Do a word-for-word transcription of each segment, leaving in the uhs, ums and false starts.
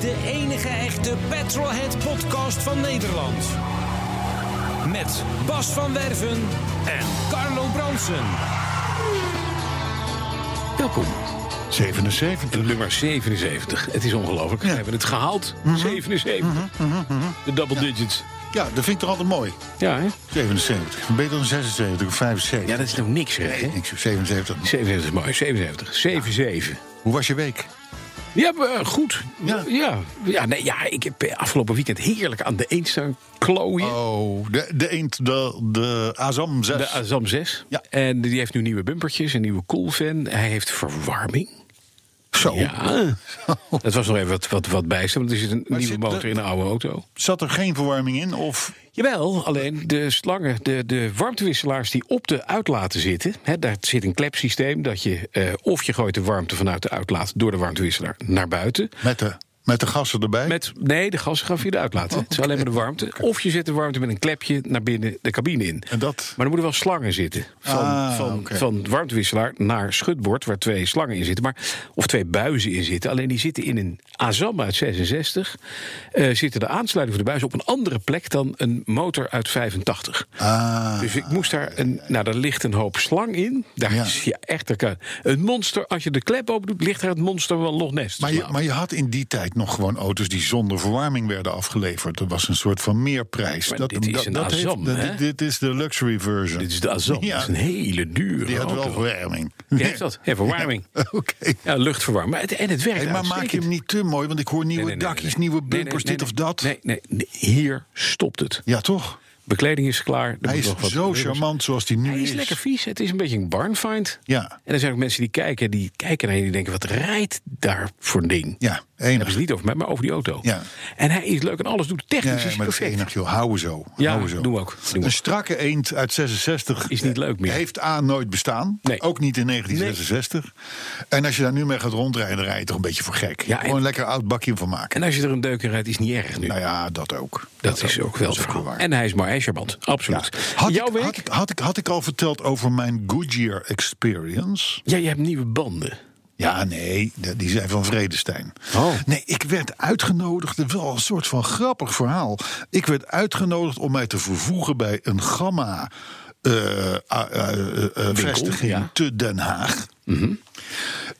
De enige echte Petrolhead Podcast van Nederland. Met Bas van Werven en Carlo Bronsen. Welkom. zevenenzeventig. Nummer zevenenzeventig. Het is ongelooflijk. Ja. We hebben het gehaald. Mm-hmm. zevenenzeventig. Mm-hmm. Mm-hmm. De double ja. digits. Ja, dat vind ik toch altijd mooi. Ja, hè? zevenenzeventig. Beter dan zesenzeventig of vijfenzeventig. Ja, dat is nog niks, hè? Nee, niks. zevenenzeventig. zevenenzeventig is mooi. zevenenzeventig. zevenenzeventig. Ja. Hoe was je week? Ja, goed. Ja. Ja. Ja, nee, ja, ik heb afgelopen weekend heerlijk aan de eend staan klooien. Oh, de, de eend, de, de Azam zes. De Azam zes. Ja. En die heeft nu nieuwe bumpertjes, een nieuwe coolfan. Hij heeft verwarming. Zo. Ja. Dat was nog even wat, wat, wat bijster, want er zit een maar nieuwe zit motor de, in een oude auto. Zat er geen verwarming in? Of? Jawel, alleen de slangen, de, de warmtewisselaars die op de uitlaten zitten. Hè, daar zit een klepsysteem dat je eh, of je gooit de warmte vanuit de uitlaat door de warmtewisselaar naar buiten. Met de, met de gassen erbij? Met, nee, de gassen gaan via de uitlaat. Oh, okay. Het is alleen maar de warmte. Okay. Of je zet de warmte met een klepje naar binnen de cabine in. En dat? Maar er moeten wel slangen zitten. Van, ah, van, okay. van warmtewisselaar naar schutbord, waar twee slangen in zitten. Maar, of twee buizen in zitten. Alleen die zitten in een Azam uit zesenzestig. Uh, zitten de aansluiting voor de buizen op een andere plek dan een motor uit vijfentachtig. Ah, dus ik moest daar een... Nou, daar ligt een hoop slang in. Daar ja. is ja, echt een monster. Als je de klep open doet, ligt daar het monster van Loch Ness. Maar je, maar je had in die tijd nog gewoon auto's die zonder verwarming werden afgeleverd. Dat was een soort van meerprijs. Dat, dit is dat, een dat Azam, heeft, dit, dit is de luxury version. Dit is de Azam. Ja. Dat is een hele dure Die had auto. Wel verwarming. Die heeft dat. Ja, verwarming. Ja, okay. Ja, luchtverwarming. Maar het, en het werkt hey, maar maak je hem niet te mooi, want ik hoor nieuwe nee, nee, dakjes, nee, nee, nieuwe bumpers, nee, nee, dit nee, of dat. Nee, nee, nee, hier stopt het. Ja, toch? Bekleding is klaar. Hij is nog wat zo gebeuren. Charmant zoals hij nu is. Hij is lekker vies. Het is een beetje een barnfind. Ja. En er zijn ook mensen die kijken, die kijken naar je en die denken, wat rijdt daar voor een ding? Ja, enig. Dat is niet over mij, maar over die auto. Ja. En hij is leuk en alles doet technisch. Ja, is maar perfect. Enig, joh. Hou zo. Ja, Hou zo. doen we ook. Doen we. Een strakke eend uit zesenzestig is niet leuk meer. Heeft A nooit bestaan. Nee. Ook niet in negentien zesenzestig. Nee. En als je daar nu mee gaat rondrijden, dan rijd je toch een beetje voor gek. Ja, gewoon een lekker oud bakje van maken. En als je er een deuk in rijdt, is het niet erg nu. Nou ja, dat ook. Dat, dat is ook, ook wel zo waar. En hij is maar Charmant, absoluut. Ja. Had, Jouw ik, week? Had, ik, had, ik, had ik al verteld over mijn Goodyear experience? Ja, je hebt nieuwe banden. Ja, nee, die zijn van Vredestein. Oh. Nee, ik werd uitgenodigd, wel een soort van grappig verhaal. Ik werd uitgenodigd om mij te vervoegen bij een Gamma uh, uh, uh, uh, vestiging ja. te Den Haag. Mm-hmm.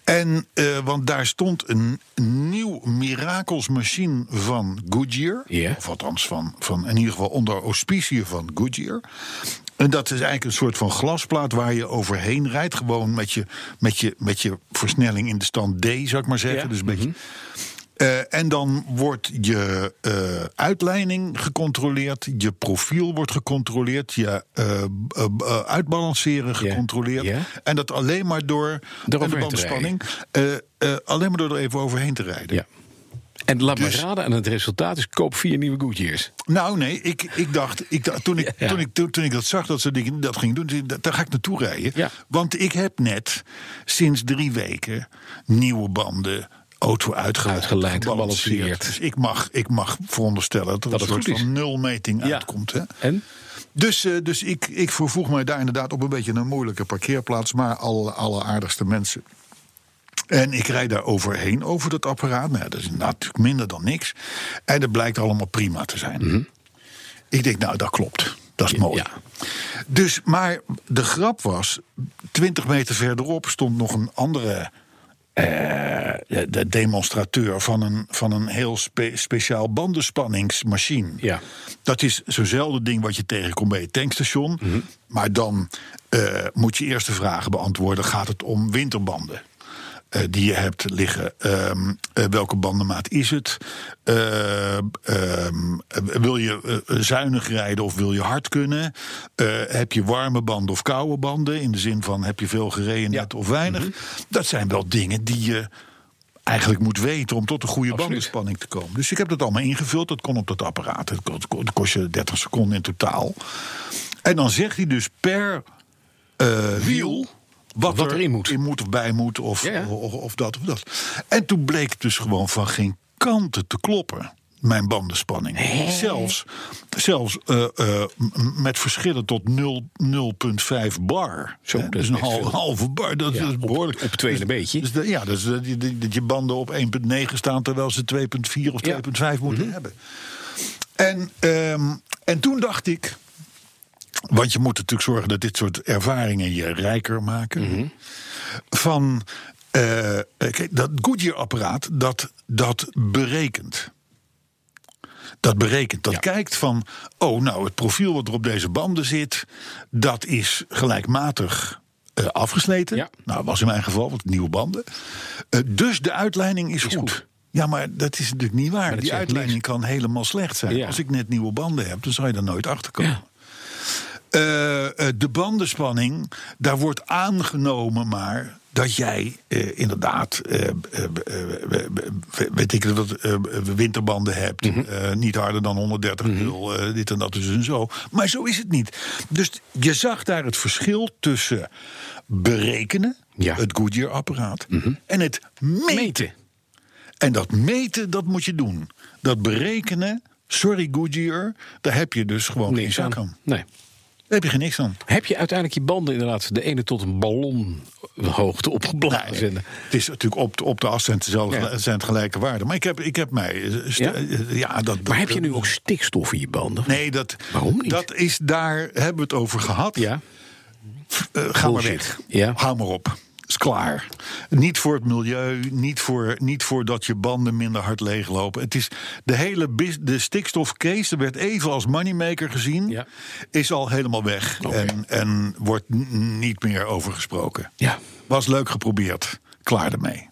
En, uh, want daar stond een nieuw mirakelsmachine van Goodyear. Yeah. Of althans, van, van, in ieder geval onder auspiciën van Goodyear. En dat is eigenlijk een soort van glasplaat waar je overheen rijdt. Gewoon met je, met je, met je versnelling in de stand D, zou ik maar zeggen. Yeah. Dus een beetje... Mm-hmm. Uh, en dan wordt je uh, uitleiding gecontroleerd, je profiel wordt gecontroleerd, je uh, uh, uh, uitbalanceren gecontroleerd. Yeah. Yeah. En dat alleen maar door de bandspanning, uh, uh, alleen maar door er even overheen te rijden. Ja. En laat dus, me raden, en het resultaat is koop vier nieuwe Goodyears. Nou nee, ik, ik dacht, ik dacht toen, ik, ja. toen, ik, toen, toen ik dat zag dat ze dat ging doen, daar ga ik naartoe rijden. Ja. Want ik heb net sinds drie weken nieuwe banden... auto uitgeleid, uitgeleid gebalanceerd. Dus ik mag, ik mag veronderstellen dat, dat een soort is. van nulmeting ja. uitkomt. Hè? En? Dus, dus ik, ik vervoeg mij daar inderdaad op een beetje een moeilijke parkeerplaats... maar alle, alle aardigste mensen. En ik rijd daar overheen over dat apparaat. Nou, dat is natuurlijk minder dan niks. En dat blijkt allemaal prima te zijn. Mm-hmm. Ik denk, nou, dat klopt. Dat is mooi. Ja. Dus, maar de grap was, twintig meter verderop stond nog een andere... Uh, de demonstrateur van een, van een heel spe, speciaal bandenspanningsmachine. Ja. Dat is zo'nzelfde ding wat je tegenkomt bij je tankstation. Mm-hmm. Maar dan uh, moet je eerst de vragen beantwoorden... gaat het om winterbanden? uh, die je hebt liggen. Um, uh, welke bandenmaat is het? Uh, um, wil je uh, zuinig rijden of wil je hard kunnen? Uh, heb je warme banden of koude banden? In de zin van heb je veel gereden net ja. of weinig? Mm-hmm. Dat zijn wel dingen die je eigenlijk moet weten om tot een goede Absoluut. bandenspanning te komen. Dus ik heb dat allemaal ingevuld. Dat kon op dat apparaat. Dat kost je dertig seconden in totaal. En dan zegt hij dus per uh, wiel wat, wat er erin moet. In moet of bij moet of, ja, ja. Of, of dat of dat. En toen bleek het dus gewoon van geen kanten te kloppen. Mijn bandenspanning. Hey. Zelfs, zelfs uh, uh, met verschillen tot nul komma vijf bar. Zo, dat is een halve, halve bar. Dat ja, is behoorlijk. Op, op tweede dus, beetje. Dus de, ja, dus dat je banden op één komma negen staan terwijl ze twee komma vier of ja. twee komma vijf moeten mm-hmm. hebben. En, um, en toen dacht ik, want je moet natuurlijk zorgen dat dit soort ervaringen je rijker maken. Mm-hmm. Van uh, kijk, dat Goodyear-apparaat dat, dat berekent. Dat berekent, dat ja. kijkt van, oh nou, het profiel wat er op deze banden zit, dat is gelijkmatig uh, afgesleten. Ja. Nou, was in mijn geval, want nieuwe banden. Uh, dus de uitleiding is, is goed. goed. Ja, maar dat is natuurlijk niet waar. Die uitleiding niks. kan helemaal slecht zijn. Ja. Als ik net nieuwe banden heb, dan zal je daar nooit achter komen. Ja. Uh, de bandenspanning, daar wordt aangenomen maar dat jij uh, inderdaad, uh, uh, uh, weet ik dat, uh, winterbanden hebt. Mm-hmm. Uh, niet harder dan honderddertig mm-hmm. kil, uh, dit en dat dus en zo. Maar zo is het niet. Dus je zag daar het verschil tussen berekenen, ja. het Goodyear-apparaat, mm-hmm. en het meten. meten. En dat meten, dat moet je doen. Dat berekenen, sorry Goodyear, daar heb je dus gewoon geen zak aan. Nee. Daar heb je geen niks aan. Heb je uiteindelijk je banden inderdaad de ene tot een ballonhoogte opgeblazen? Nee, het is natuurlijk op, op de as zijn het gelijke waarden. Maar ik heb, ik heb mij... St- ja? Ja, dat, dat, maar heb je nu ook stikstof in je banden? Nee, dat, waarom niet? Dat is daar hebben we het over gehad. Ja. Uh, ga maar weg. Ja. Hou maar op. Is klaar. Niet voor het milieu, niet voor, niet voor dat je banden minder hard leeglopen. Het is de hele bis, de stikstofcase, dat werd even als moneymaker gezien, ja. is al helemaal weg. Okay. En, en wordt n- niet meer over gesproken. Ja. Was leuk geprobeerd. Klaar ermee.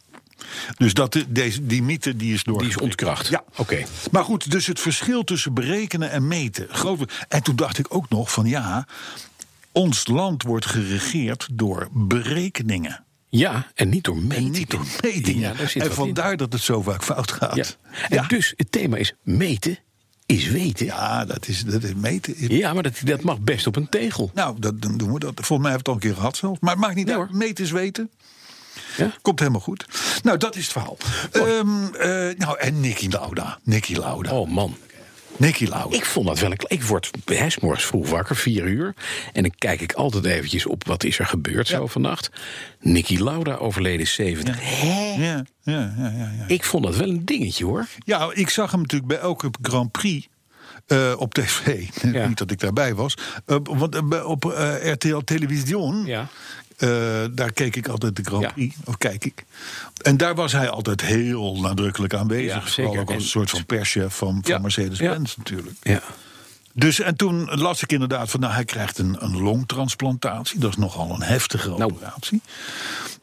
Dus dat, deze, die mythe die is door. Die is ontkracht. Ja, oké. Okay. Maar goed, dus het verschil tussen berekenen en meten. Groot. En toen dacht ik ook nog van ja, ons land wordt geregeerd door berekeningen. Ja, en niet door metingen. En niet door metingen. Ja, en vandaar in. dat het zo vaak fout gaat. Ja. En ja. dus het thema is meten is weten. Ja, dat is, dat is meten. Is... Ja, maar dat, dat mag best op een tegel. Nou, dat, dan doen we dat. Volgens mij hebben we het al een keer gehad zelf. Maar het maakt niet nee, uit. Hoor. Meten is weten. Ja? Komt helemaal goed. Nou, dat is het verhaal. Um, uh, nou, en Niki Lauda. Niki Lauda. Oh, man. Niki Lauda. Ik vond dat wel een... Ik word 's morgens vroeg wakker, vier uur. En dan kijk ik altijd eventjes op wat is er gebeurd ja. zo vannacht. Niki Lauda overleden zeventig. Ja. Hè? Ja, ja, ja, ja, ja. Ik vond dat wel een dingetje, hoor. Ja, ik zag hem natuurlijk bij elke Grand Prix uh, op tv. Ja. Niet dat ik daarbij was. Uh, want uh, op uh, R T L Televisie... Ja. Uh, daar keek ik altijd de Grand Prix, ja. of kijk ik. En daar was hij altijd heel nadrukkelijk aanwezig. Ja, vooral ook als een soort van perschef van, van ja. Mercedes-Benz ja. natuurlijk. Ja. Dus, en toen las ik inderdaad van, nou, hij krijgt een, een longtransplantatie. Dat is nogal een heftige nou. operatie.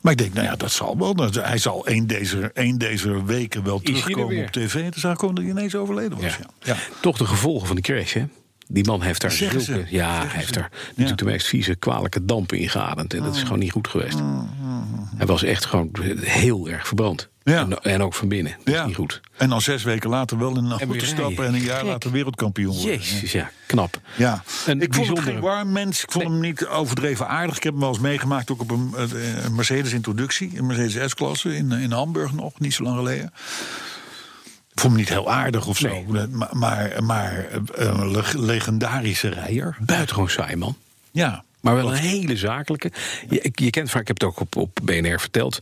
Maar ik denk, nou ja, dat zal wel. Hij zal een deze, een deze weken wel terugkomen op tv. En toen zag ik dat hij ineens overleden was. Ja. Ja. Ja. Toch de gevolgen van de crash, hè? Die man heeft daar zulke, ze, ja, hij heeft daar ja. natuurlijk de meest vieze, kwalijke dampen in geademd. En dat is gewoon niet goed geweest. Hij was echt gewoon heel erg verbrand. Ja. En, en ook van binnen. Dat ja. is niet goed. En dan zes weken later wel in een goede stappen en een jaar Kijk. later wereldkampioen worden. Jezus, ja, knap. Ja. Een ik bijzondere... vond hem geen warm mens. Ik vond nee. hem niet overdreven aardig. Ik heb hem wel eens meegemaakt ook op een, een Mercedes-introductie. Een Mercedes S-klasse in, in Hamburg nog, niet zo lang geleden. Ik vond hem niet heel aardig of zo, nee. maar, maar, maar een leg- legendarische rijder. Buitengewoon saai, man. Ja. Maar wel een hele zakelijke. Je, je kent vaak, ik heb het ook op, op B N R verteld,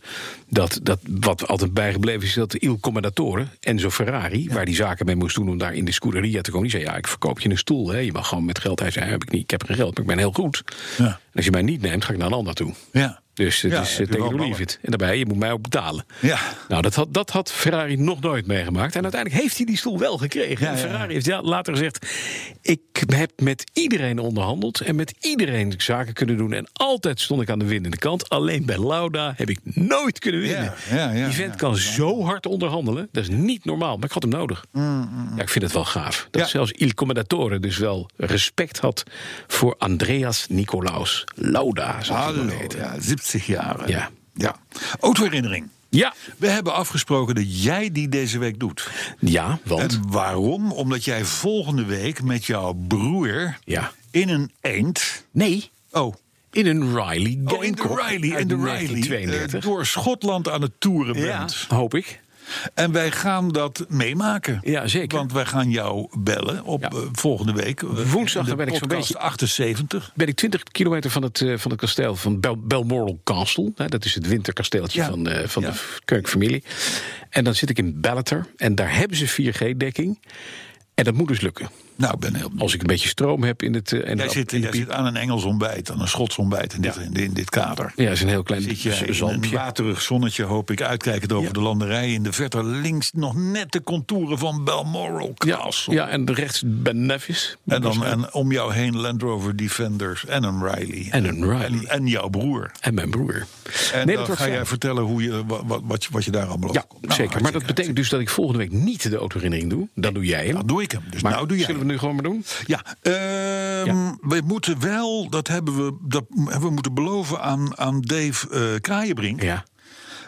dat, dat wat altijd bijgebleven is, dat de Il Commendatore, Enzo Ferrari, ja. waar die zaken mee moest doen om daar in de scuderia te komen, die zei, ja, ik verkoop je een stoel, hè. Je mag gewoon met geld. Hij zei, heb ik niet, ik heb geen geld, maar ik ben heel goed. Ja. En als je mij niet neemt, ga ik naar een ander toe. Ja. Dus het ja, is uh, take it or leave it. En daarbij, je moet mij ook betalen. Ja. Nou, dat had, dat had Ferrari nog nooit meegemaakt. En uiteindelijk heeft hij die stoel wel gekregen. Ja, en Ferrari ja, ja. heeft ja, later gezegd... ik heb met iedereen onderhandeld... en met iedereen zaken kunnen doen... en altijd stond ik aan de winnende kant. Alleen bij Lauda heb ik nooit kunnen winnen. Ja, ja, ja, die vent ja, kan ja. zo hard onderhandelen. Dat is niet normaal, maar ik had hem nodig. Mm, mm. Ja, ik vind het wel gaaf. Dat ja. zelfs Il Commendatore dus wel respect had... voor Andreas Nicolaus Lauda. Hallo, ja, zeventig jaren. Ja. ja. Autoherinnering. Ja. We hebben afgesproken dat jij die deze week doet. Ja, want? En waarom? Omdat jij volgende week met jouw broer... Ja. in een eend... Nee. Oh. In een Riley. Oh, in de Riley. In de Riley. Uh, door Schotland aan het toeren bent. Ja, hoop ik. En wij gaan dat meemaken. Ja, zeker. Want wij gaan jou bellen op ja. uh, volgende week. Uh, Woensdag dan ben ik zo'n beetje achtenzeventig. Ben ik twintig kilometer van het, uh, van het kasteel van Bal- Balmoral Castle. Hè, dat is het winterkasteeltje ja. van, uh, van ja. de keukenfamilie. En dan zit ik in Ballater. En daar hebben ze vier G-dekking. En dat moet dus lukken. Nou, ben heel... Als ik een beetje stroom heb in het... Uh, en jij zit, in jij de... zit aan een Engels ontbijt, aan een Schots ontbijt in dit, ja. in, in dit kader. Ja, is een heel klein zit je in een waterig zonnetje, hoop ik, uitkijkend over ja. de landerij. In de verte links nog net de contouren van Balmoral Castle. Ja, ja en rechts Ben Nevis. En, dan, en om jou heen Land Rover Defenders en een Riley. En een Riley. En, en jouw broer. En mijn broer. En nee, dan dat ga jij vertellen hoe je, wat, wat, wat, je, wat je daar allemaal over ja, komt. Nou, zeker. Maar dat betekent dus dat ik volgende week niet de autoherinnering doe. Dan doe jij hem. Dan doe ik hem. Dus maar nou doe jij hem. Nu gewoon maar doen? Ja, uh, ja, we moeten wel, dat hebben we, dat hebben we moeten beloven aan, aan Dave uh, Kraaienbrink. Ja.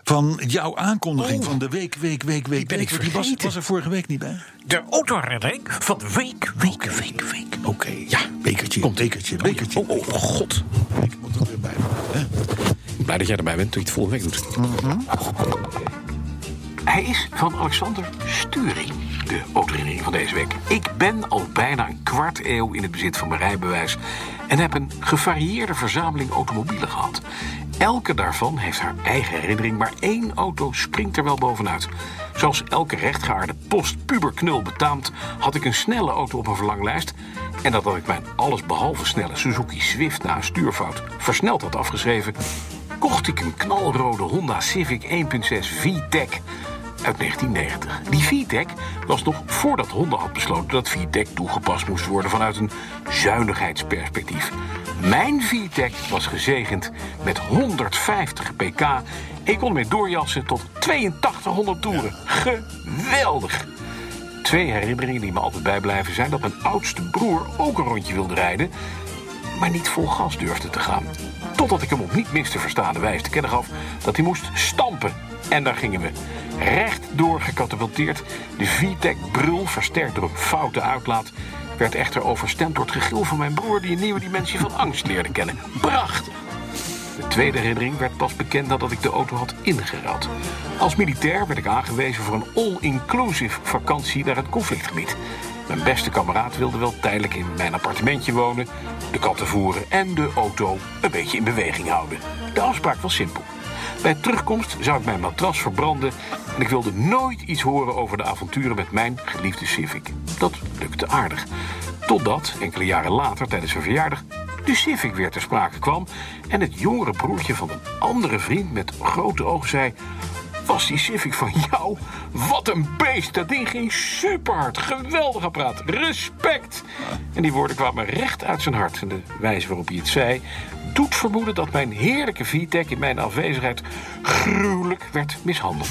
Van jouw aankondiging oh. van de week, week, week, week. Die, ben ik die was, was er vorige week niet bij. De autoherinnering van week, week, okay. week, week. Oké, okay. ja, bekertje, komt bekertje, bekertje. Oh, oh, god. Ik moet er weer bij. Hè? Blij dat jij erbij bent, dat je het volgende week doet. Mm-hmm. Hij is van Alexander Sturing. De autoherinnering van deze week. Ik ben al bijna een kwart eeuw in het bezit van mijn rijbewijs... en heb een gevarieerde verzameling automobielen gehad. Elke daarvan heeft haar eigen herinnering... maar één auto springt er wel bovenuit. Zoals elke rechtgeaarde postpuberknul betaamt... had ik een snelle auto op mijn verlanglijst... en dat had ik mijn allesbehalve snelle Suzuki Swift... na een stuurfout versneld had afgeschreven... kocht ik een knalrode Honda Civic één komma zes V T E C... uit negentien negentig. Die V TEC was nog voordat Honda had besloten dat V TEC toegepast moest worden vanuit een zuinigheidsperspectief. Mijn V TEC was gezegend met honderdvijftig pk. Ik kon ermee doorjassen tot tweeëntachtighonderd toeren. Geweldig! Twee herinneringen die me altijd bijblijven zijn dat mijn oudste broer ook een rondje wilde rijden, maar niet vol gas durfde te gaan. Totdat ik hem op niet mis te verstaande wijze te kennen gaf dat hij moest stampen. En daar gingen we. Rechtdoor gecatapulteerd, de V TEC-brul, versterkt door een foute uitlaat... werd echter overstemd door het gegil van mijn broer... die een nieuwe dimensie van angst leerde kennen. Prachtig! De tweede herinnering werd pas bekend nadat ik de auto had ingeruild. Als militair werd ik aangewezen voor een all-inclusive vakantie naar het conflictgebied. Mijn beste kameraad wilde wel tijdelijk in mijn appartementje wonen... de katten voeren en de auto een beetje in beweging houden. De afspraak was simpel. Bij terugkomst zou ik mijn matras verbranden... en ik wilde nooit iets horen over de avonturen met mijn geliefde Civic. Dat lukte aardig. Totdat, enkele jaren later, tijdens een verjaardag... de Civic weer ter sprake kwam... en het jongere broertje van een andere vriend met grote ogen zei... was die Civic van jou? Wat een beest! Dat ding ging superhard. Geweldig apparaat. Respect! En die woorden kwamen recht uit zijn hart. En de wijze waarop hij het zei... doet vermoeden dat mijn heerlijke V TEC in mijn afwezigheid gruwelijk werd mishandeld.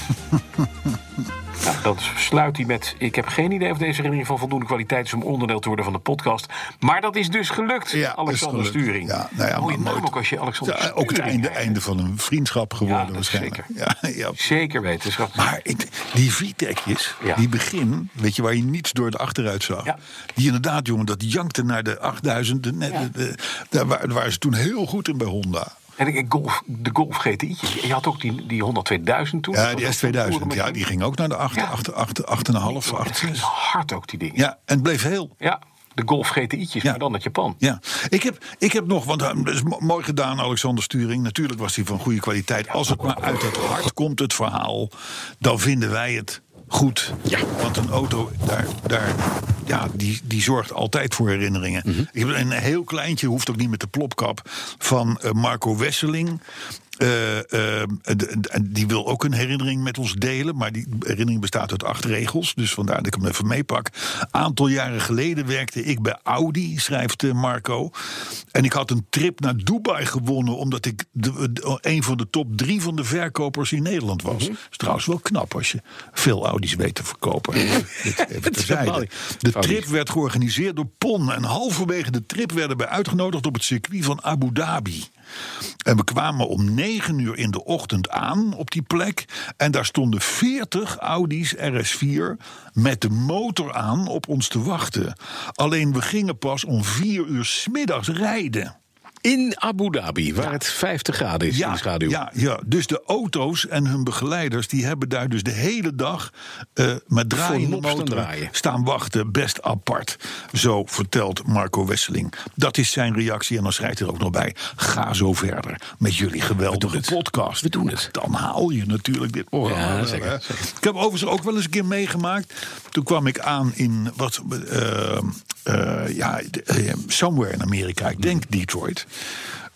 Nou, dan sluit hij met... ik heb geen idee of deze herinnering van voldoende kwaliteit is... om onderdeel te worden van de podcast. Maar dat is dus gelukt, ja, Alexander is gelukt. Sturing. Ja, nou ja, mooie naam nooit... ook als je Alexander ja, Sturing... Ook het einde, einde van een vriendschap geworden ja, waarschijnlijk. Zeker, ja, ja. zeker weten. Schat. Maar ik, die V TECjes, ja. die begin... weet je, waar je niets door de achteruit zag... Ja. die inderdaad, jongen, dat jankte naar de achtduizend... De, ja. de, de, daar waren ze toen heel goed in bij Honda. En golf, de Golf G T I'tjes. Je had ook die, die honderdtweeduizend toen. Ja, die S tweeduizend. Ja, die ging ook naar de acht komma vijf. Ja. Hard ook, die dingen. Ja, en het bleef heel. Ja, de Golf G T I'tjes, ja. maar dan uit Japan. Ja, ik heb, ik heb nog, want dat is mooi gedaan, Alexander Sturing. Natuurlijk was hij van goede kwaliteit. Ja, als het maar uit het hart komt, het verhaal, dan vinden wij het goed. Ja. Want een auto, daar... daar ja, die, die zorgt altijd voor herinneringen. Mm-hmm. Ik heb een heel kleintje, hoeft ook niet met de plopkap... van uh, Marco Wesseling. Uh, uh, die wil ook een herinnering met ons delen, maar die herinnering bestaat uit acht regels, dus vandaar dat ik hem even meepak. Aantal jaren geleden werkte ik bij Audi, schrijft Marco, en ik had een trip naar Dubai gewonnen omdat ik de, de, een van de top drie van de verkopers in Nederland was. Mm-hmm. Dat is trouwens wel knap als je veel Audi's weet te verkopen. Even terzijde. De trip werd georganiseerd door Pon en halverwege de trip werden we uitgenodigd op het circuit van Abu Dhabi. En we kwamen om negen uur in de ochtend aan op die plek. En daar stonden veertig Audi's R S vier met de motor aan op ons te wachten. Alleen we gingen pas om vier uur 's middags rijden. In Abu Dhabi, waar ja. het vijftig graden is ja, in de schaduw. Ja, ja, dus de auto's en hun begeleiders die hebben daar dus de hele dag uh, met draaiende motoren staan wachten. Best apart, zo vertelt Marco Wesseling. Dat is zijn reactie en dan schrijft hij er ook nog bij. Ga zo verder met jullie geweldige We podcast. We doen het. Dan haal je natuurlijk dit programma. Ja, zeker, zeker. Ik heb overigens ook wel eens een keer meegemaakt. Toen kwam ik aan in wat... Uh, Uh, ja, uh, somewhere in Amerika, ik denk Detroit.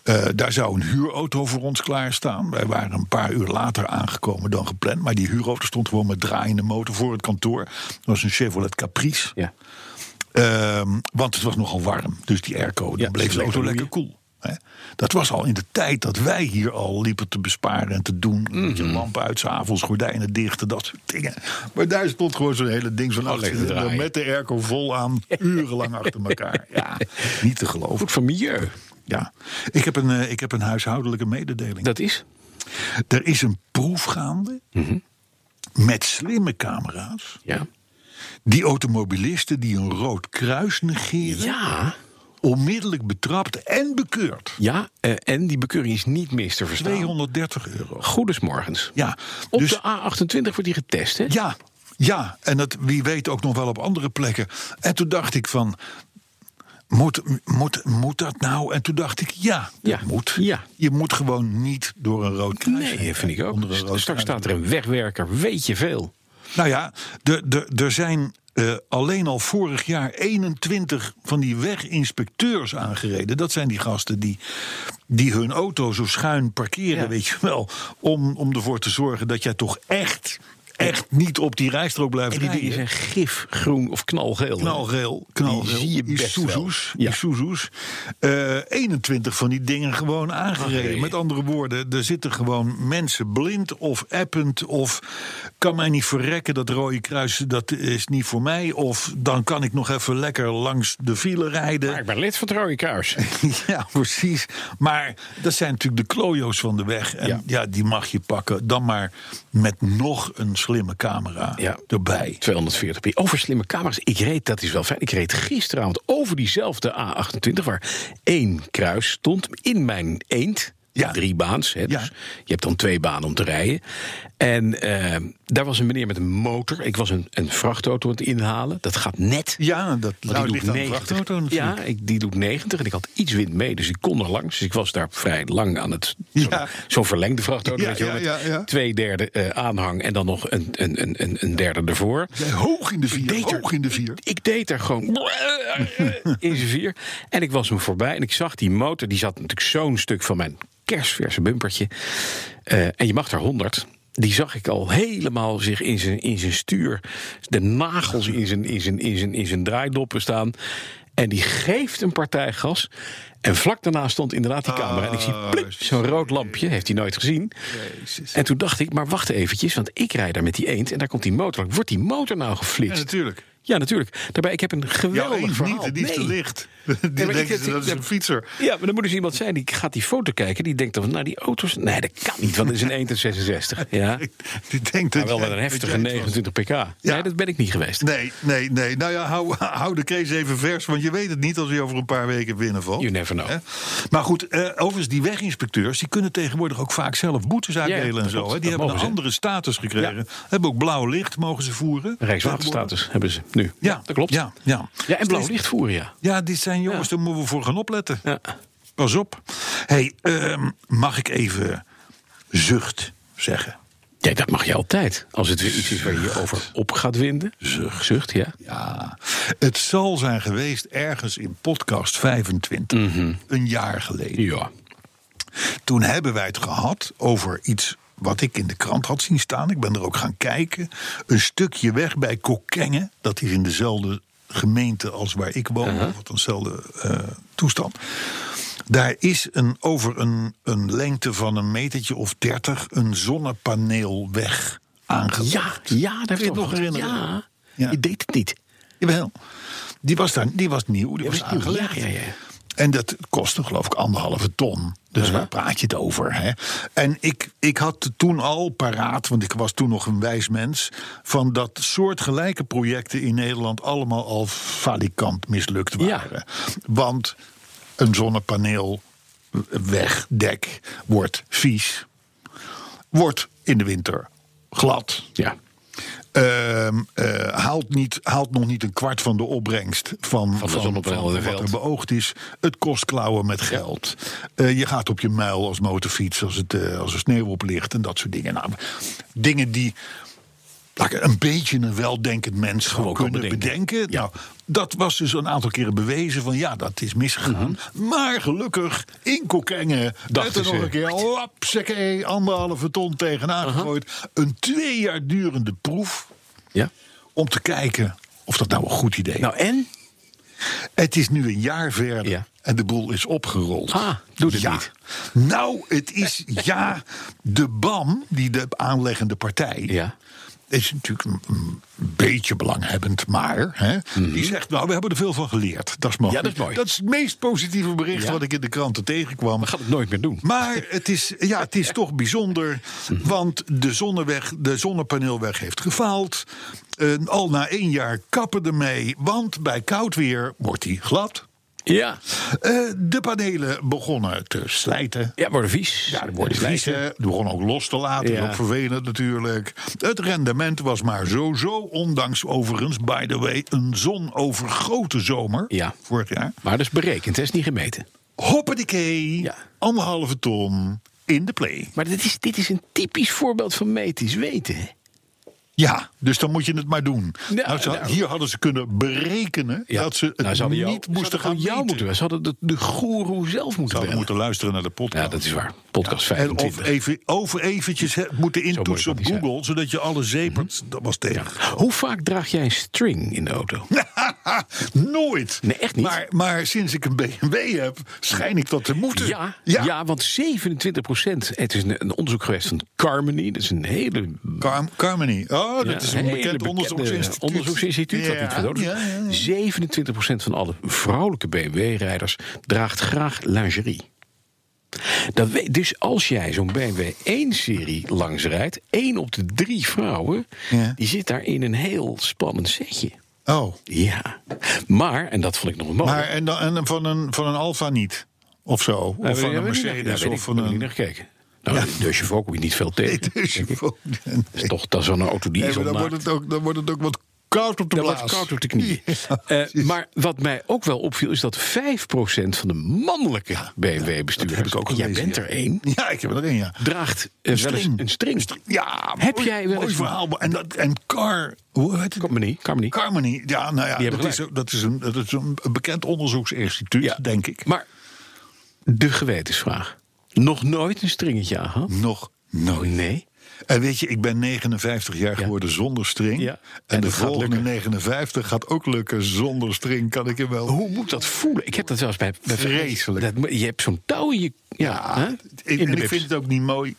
Uh, daar zou een huurauto voor ons klaarstaan. Wij waren een paar uur later aangekomen dan gepland. Maar die huurauto stond gewoon met draaiende motor voor het kantoor. Dat was een Chevrolet Caprice. Ja. Uh, want het was nogal warm. Dus die airco, dan ja, bleef de auto lekker koel. Hè? Dat was al in de tijd dat wij hier al liepen te besparen en te doen. Mm-hmm. Met je lampen uit, 's avonds, gordijnen dicht en dat soort dingen. Maar daar stond gewoon zo'n hele ding van achter, met de airco vol aan, urenlang achter elkaar. Ja, niet te geloven. Goed voor milieu. Ja. Ik heb een, ik heb een huishoudelijke mededeling. Dat is? Er is een proef gaande mm-hmm. met slimme camera's. Ja. Die automobilisten die een Rode Kruis negeren... Ja. Onmiddellijk betrapt en bekeurd. Ja, uh, en die bekeuring is niet mis te verstaan. tweehonderddertig euro. Goedesmorgens. Ja, op dus, de A achtentwintig wordt die getest, hè? Ja, ja, en dat wie weet ook nog wel op andere plekken. En toen dacht ik van, moet, moet, moet dat nou? En toen dacht ik, ja, ja dat moet. Ja. Je moet gewoon niet door een rood kruis. Nee, heen, vind ik ook. Straks kruis. Staat er een wegwerker, weet je veel. Nou ja, er zijn... Uh, alleen al vorig jaar eenentwintig van die weginspecteurs aangereden. Dat zijn die gasten die, die hun auto zo schuin parkeren, ja. weet je wel. Om, om ervoor te zorgen dat jij toch echt, echt niet op die rijstrook blijft en die rijden. Die zijn gifgroen of knalgeel. Knalgeel, knalgeel. Die zie je best Isuzu's, wel. Ja. Isuzu's. Uh, eenentwintig van die dingen gewoon aangereden. aangereden. Met andere woorden, er zitten gewoon mensen blind of append of... kan mij niet verrekken, dat Rode Kruis, dat is niet voor mij. Of dan kan ik nog even lekker langs de file rijden. Maar ik ben lid van het Rode Kruis. Ja, precies. Maar dat zijn natuurlijk de klojo's van de weg. En ja. ja, die mag je pakken. Dan maar met nog een slimme camera ja. erbij. tweehonderdveertig p. Over slimme camera's. Ik reed, dat is wel fijn. Ik reed gisteravond over diezelfde A achtentwintig... waar één kruis stond in mijn eend... Ja. Drie baans, hè, dus ja. je hebt dan twee banen om te rijden. En uh, daar was een meneer met een motor. Ik was een, een vrachtauto aan het inhalen. Dat gaat net. Ja, dat nou, die doet negentig. Ja, ik, die doet negentig en ik had iets wind mee, dus ik kon er langs. Dus ik was daar vrij lang aan het... Zo'n, ja. zo'n verlengde vrachtauto, ja, weet je wel, ja, ja, ja. twee derde uh, aanhang en dan nog een, een, een, een, een derde ervoor. Ja, hoog in de vier, hoog er, in de vier. Ik, ik deed er gewoon in zijn vier. En ik was hem voorbij en ik zag die motor, die zat natuurlijk zo'n stuk van mijn... kersverse bumpertje. Uh, en je mag er honderd. Die zag ik al helemaal zich in zijn, in zijn stuur. De nagels in zijn, in zijn, in zijn, in zijn draaidoppen staan. En die geeft een partij gas. En vlak daarna stond inderdaad die camera. En ik zie plip, zo'n rood lampje. Heeft hij nooit gezien. En toen dacht ik, maar wacht eventjes. Want ik rijd daar met die eend. En daar komt die motor. Wordt die motor nou geflitst? Ja, natuurlijk. Ja, natuurlijk. Daarbij, ik heb een geweldig ja, verhaal. Niet, die is nee. te licht. Die ja, denken ze, dat, dat is een fietser. Ja, maar dan moet dus iemand zijn die gaat die foto kijken. Die denkt dan, nou die auto's... Nee, dat kan niet, want het is een een zesenzestig. Ja. Die denkt maar wel met een heftige negenentwintig pk. Ja. Nee, dat ben ik niet geweest. Nee, nee, nee. Nou ja, hou, hou de case even vers. Want je weet het niet als hij over een paar weken binnenvalt. You never know. Hè? Maar goed, uh, overigens, die weginspecteurs... die kunnen tegenwoordig ook vaak zelf boetes uitdelen ja, en zo. Hè. Die dat hebben een ze. andere status gekregen. Ja. Hebben ook blauw licht mogen ze voeren. Rijkswaterstatus hebben ze. Nu. Ja, dat klopt. Ja, ja. ja en blauw licht voeren, ja. Ja, dit zijn jongens, ja. daar moeten we voor gaan opletten. Ja. Pas op. Hey, uh, mag ik even zucht zeggen? Ja, dat mag je altijd. Als het weer iets is waar je je over op gaat winden. Zucht. Zucht, ja. Ja. Het zal zijn geweest ergens in podcast vijfentwintig. Mm-hmm. Een jaar geleden. Ja. Toen hebben wij het gehad over iets wat ik in de krant had zien staan. Ik ben er ook gaan kijken. Een stukje weg bij Kokkengen. Dat is in dezelfde gemeente als waar ik woon. Uh-huh. Wat eenzelfde uh, toestand. Daar is een, over een, een lengte van een metertje of dertig... een zonnepaneelweg aangelegd. Ja, ja, dat heb ik nog herinneren. Ja, ja. Ik deed het niet. Jawel. Die was, daar, die was nieuw, die ja, was aangelegd. Ja, ja, ja. En dat kostte geloof ik anderhalve ton. Dus uh-huh. Waar praat je het over? Hè? En ik, ik had toen al paraat, want ik was toen nog een wijs mens... van dat soortgelijke projecten in Nederland... allemaal al falikant mislukt waren. Ja. Want een zonnepaneelwegdek wordt vies. Wordt in de winter glad. Ja. Uh, uh, haalt, niet, haalt nog niet een kwart van de opbrengst van, van, de van, van wat geld. Er beoogd is. Het kost klauwen met geld. Uh, je gaat op je muil als motorfiets als, het, uh, als er sneeuw op ligt en dat soort dingen. Nou, dingen die een beetje een weldenkend mens gewoon kunnen bedenken. bedenken. Ja. Nou, dat was dus een aantal keren bewezen van ja, dat is misgegaan. Mm-hmm. Maar gelukkig in Kokkengen werd er nog een keer lapseke, anderhalve ton tegenaan uh-huh. gegooid. Een twee jaar durende proef ja. om te kijken of dat nou een goed idee is. Nou en? Het is nu een jaar verder ja. en de boel is opgerold. Ah, doe dit ja. niet. Nou, het is ja, de B A M, die de aanleggende partij... Ja. Is natuurlijk een beetje belanghebbend, maar hè, mm-hmm. die zegt... nou, we hebben er veel van geleerd. Dat is mooi. Ja, dat is mooi. Dat is het meest positieve bericht ja. wat ik in de kranten tegenkwam. We gaan het nooit meer doen. Maar het is, ja, het is toch bijzonder, want de, zonneweg, de zonnepaneelweg heeft gefaald. Uh, al na één jaar kappen ermee, want bij koud weer wordt die glad... Ja. Uh, de panelen begonnen te slijten. Ja, worden vies. Ja, die worden vies. Die begonnen ook los te laten. Ja. Ook vervelend natuurlijk. Het rendement was maar zo, zo. Ondanks overigens, by the way, een zonovergoten zomer. Ja. Vorig jaar. Maar dat is berekend, hè? Is niet gemeten. Hoppedikee. Ja. Anderhalve ton in de play. Maar dit is, dit is een typisch voorbeeld van metisch weten. Ja, dus dan moet je het maar doen. Ja, nou, ze, nou, hier hadden ze kunnen berekenen ja, dat ze het nou, niet jou, moesten gaan jou moeten. Ze hadden de, de goeroe zelf moeten Ze hadden moeten luisteren naar de podcast. Ja, dat is waar. Podcast ja, vijfentwintig. Of, even, of eventjes he, moeten intoetsen op Google, zijn. Zodat je alle zepert. Mm-hmm. Dat was tegen. Ja. Hoe vaak draag jij een string in de auto? Nooit. Nee, echt niet. Maar, maar sinds ik een B M W heb, schijn ik dat te moeten. Ja, ja. ja want zevenentwintig procent. Het is een, een onderzoek geweest van Carmoney. Dat is een hele... Car- Carmoney, oh. Oh, dat ja, is een bekend bekende onderzoeksinstituut. onderzoeksinstituut ja. dat niet ja, ja, ja. zevenentwintig procent van alle vrouwelijke B M W-rijders draagt graag lingerie. Dat we, dus als jij zo'n B M W één-serie langs rijdt... één op de drie vrouwen, ja. die zit daar in een heel spannend setje. Oh. Ja. Maar, en dat vond ik nog een mooi. Maar en, dan, en van een, van een Alfa niet? Of zo? Of nou, van een Mercedes? Daar heb ik niet naar gekeken. Nou, ja. de chauffeur ook weer niet veel tegen. Nee, de chauffeur, nee. Is toch dat zo'n auto die nee, is dan wordt, het ook, dan wordt het ook wat koud op de dan blaas. Wordt koud op de knie. Ja, uh, maar wat mij ook wel opviel is dat vijf procent van de mannelijke ja, B M W-bestuurders... Ja, jij bent er één. Ja, ik heb er één, ja. Draagt uh, string. Wel eens een string. string. Ja, heb mooi, jij wel mooi eens verhaal. En, dat, en car... Hoe heet het? Carmoney. Carmoney. Carmoney. Ja, nou ja, dat is, dat, is een, dat is een bekend onderzoeksinstituut, ja. denk ik. Maar de gewetensvraag... Nog nooit een stringetje aangehad? Nog nooit. Nee. En weet je, ik ben negenenvijftig jaar geworden ja. zonder string. Ja. En, en de volgende lukken. negenenvijftig gaat ook lukken zonder string, kan ik je wel. Hoe moet dat voelen? Ik heb dat zelfs bij... bij Vreselijk. Dat, je hebt zo'n touw in je... Ja, ja ik, en ik vind het ook niet mooi.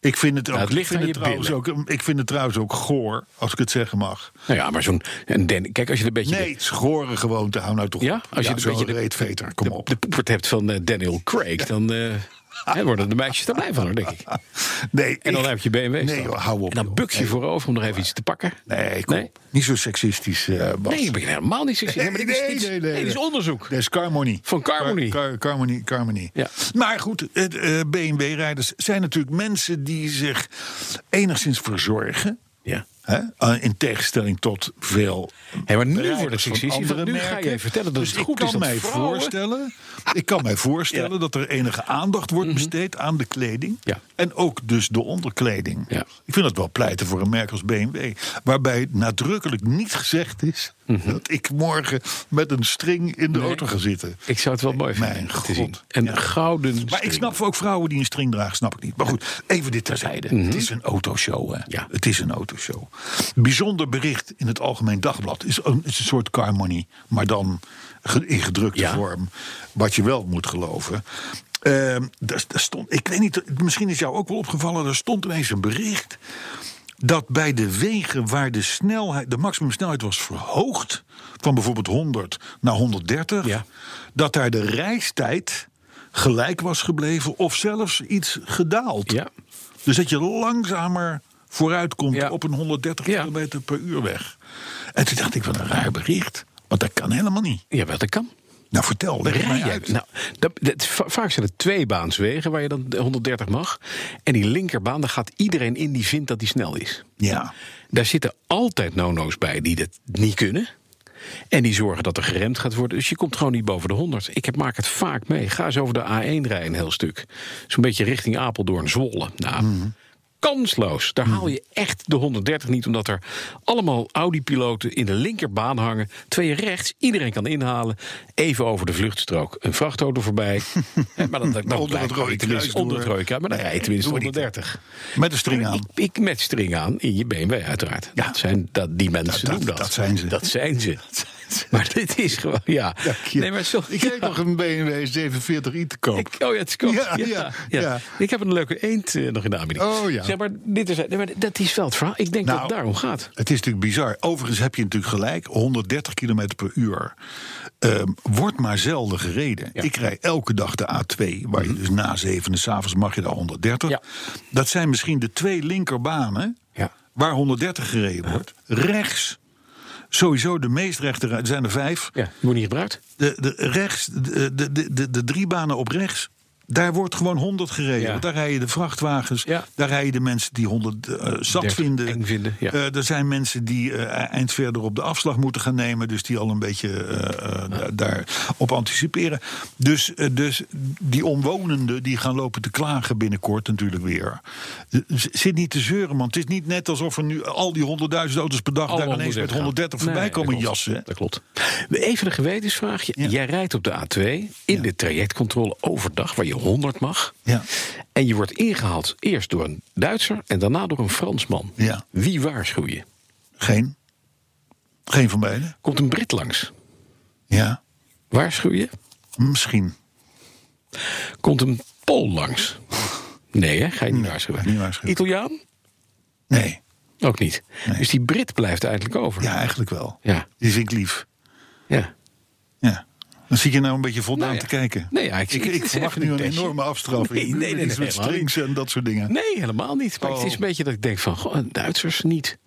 Ik vind het ook... Nou, het ligt ik, vind aan het je ook ik vind het trouwens ook goor, als ik het zeggen mag. Nou ja, maar zo'n... En Den, kijk, als je een beetje... Nee, het is gore gewoonte, hou nou toch ja? op. Als ja, je een beetje de reetveter, kom de, op. De poepert hebt van uh, Daniel Craig, ja. dan... Uh, He, worden de meisjes er blij van, denk ik. Nee, en dan ik, heb je B M W's. Nee, joh, hou op. En dan buk je joh. voorover om nog even iets te pakken. Nee, kom. Nee? Niet zo seksistisch, uh, Bas. Nee, ik ben helemaal niet seksistisch. Nee, nee, nee, nee, nee, dit is onderzoek. Dat is Carmoney. Van Carmoney. Car, car, Carmoney, Carmoney. Ja. Maar goed, uh, B M W-rijders zijn natuurlijk mensen die zich enigszins verzorgen. Ja. Hè? In tegenstelling tot veel. Hey, maar nu wordt het succes. Nu merken. Ga je even vertellen dat dus het goed ik kan is. Mij voorstellen, ik kan mij voorstellen ja. dat er enige aandacht wordt besteed aan de kleding. Ja. En ook dus de onderkleding. Ja. Ik vind dat wel pleiten voor een merk als B M W. Waarbij nadrukkelijk niet gezegd is mm-hmm. dat ik morgen met een string in de nee, auto ga zitten. Ik zou het wel mooi vinden. Mijn god. Een ja. gouden string. Maar ik snap ook vrouwen die een string dragen, snap ik niet. Maar goed, even dit terzijde. Mm-hmm. Het is een autoshow. Hè? Ja. Het is een autoshow. Bijzonder bericht in het Algemeen Dagblad. Is een, is een soort Carmoney, maar dan in gedrukte ja. vorm. Wat je wel moet geloven. Uh, daar, daar stond, ik weet niet, misschien is jou ook wel opgevallen. Er stond ineens een bericht dat bij de wegen waar de snelheid, de maximumsnelheid was verhoogd, van bijvoorbeeld honderd naar honderddertig, ja. dat daar de reistijd gelijk was gebleven of zelfs iets gedaald. Ja. Dus dat je langzamer vooruitkomt ja. op een honderddertig ja. kilometer per uur weg. En toen dacht ik, wat een raar bericht. Want dat kan helemaal niet. Ja, wel, dat kan. Nou, vertel, leg het mij uit. Nou, dat, dat, vaak zijn het tweebaanswegen waar je dan honderddertig mag. En die linkerbaan, daar gaat iedereen in die vindt dat die snel is. Ja. Daar zitten altijd no-no's bij die dat niet kunnen. En die zorgen dat er geremd gaat worden. Dus je komt gewoon niet boven de honderd. Ik heb, maak het vaak mee. Ga eens over de A één rijden een heel stuk. Zo'n beetje richting Apeldoorn, Zwolle. Nou... Mm. Kansloos. Daar haal je echt de honderddertig niet, omdat er allemaal Audi-piloten in de linkerbaan hangen. Twee rechts, iedereen kan inhalen. Even over de vluchtstrook. Een vrachtauto voorbij. Maar dat, dat onder het rode kruis. Onder het rode kruis, maar dan rij je tenminste honderddertig. Met een string aan. Ik, ik met string aan, in je B M W uiteraard. Ja. Dat zijn, dat, die mensen dat, doen dat. Dat zijn ze. Dat zijn ze. Maar dit is gewoon, ja. ja nee, maar zo, ik ja. heb nog een B M W zevenenveertig i te koop. Ik, oh ja, het is koop. Ja, ja, ja, ja. ja. Ik heb een leuke eend uh, nog in de aanbieding. Oh ja. Zeg maar, dit is, nee, maar dat is wel het verhaal. Ik denk nou, dat het daarom gaat. Het is natuurlijk bizar. Overigens heb je natuurlijk gelijk. honderddertig kilometer per uur um, wordt maar zelden gereden. Ja. Ik rij elke dag de A twee, waar je dus na zevenen, s'avonds mag je daar honderddertig. Ja. Dat zijn misschien de twee linkerbanen ja. waar honderddertig gereden wordt. Ja. Rechts... Sowieso de meest rechte, er zijn er vijf. Ja, die worden niet gebruikt. De, de, rechts, de, de, de, de drie banen op rechts, daar wordt gewoon honderd gereden. Ja. Want daar rijden de vrachtwagens, ja. daar rijden de mensen die honderd uh, zat vinden. Eng vinden ja. uh, er zijn mensen die uh, eind verder op de afslag moeten gaan nemen. Dus die al een beetje uh, uh, ja. daarop anticiperen. Dus, uh, dus die omwonenden die gaan lopen te klagen binnenkort natuurlijk weer. Z- zit niet te zeuren, man. Het is niet net alsof er nu al die honderdduizend auto's per dag... Alle daar ineens met honderddertig gaan. Voorbij nee, komen dat jassen. Hè? Dat klopt. Even een gewetensvraagje. Ja. Jij rijdt op de A twee in ja. de trajectcontrole overdag... waar je honderd mag. Ja. En je wordt ingehaald eerst door een Duitser en daarna door een Fransman. Ja. Wie waarschuw je? Geen. Geen van beiden. Komt een Brit langs? Ja. Waarschuw je? Misschien. Komt een Pool langs? Nee, hè? Ga je niet nee, waarschuwen. Niet waarschuwen. Italiaan? Nee. Ook niet. Nee. Dus die Brit blijft eigenlijk over. Ja, eigenlijk wel. Ja. Die vind ik lief. Ja. Ja. Dan zie je nou een beetje voldaan nou ja. te kijken. Nee, ja, ik, ik, ik verwacht nu een testje. Enorme afstraffing. Nee, nee, nee, nee, met strings en dat soort dingen. Nee, helemaal niet. Maar oh. het is een beetje dat ik denk van, goh, Duitsers niet.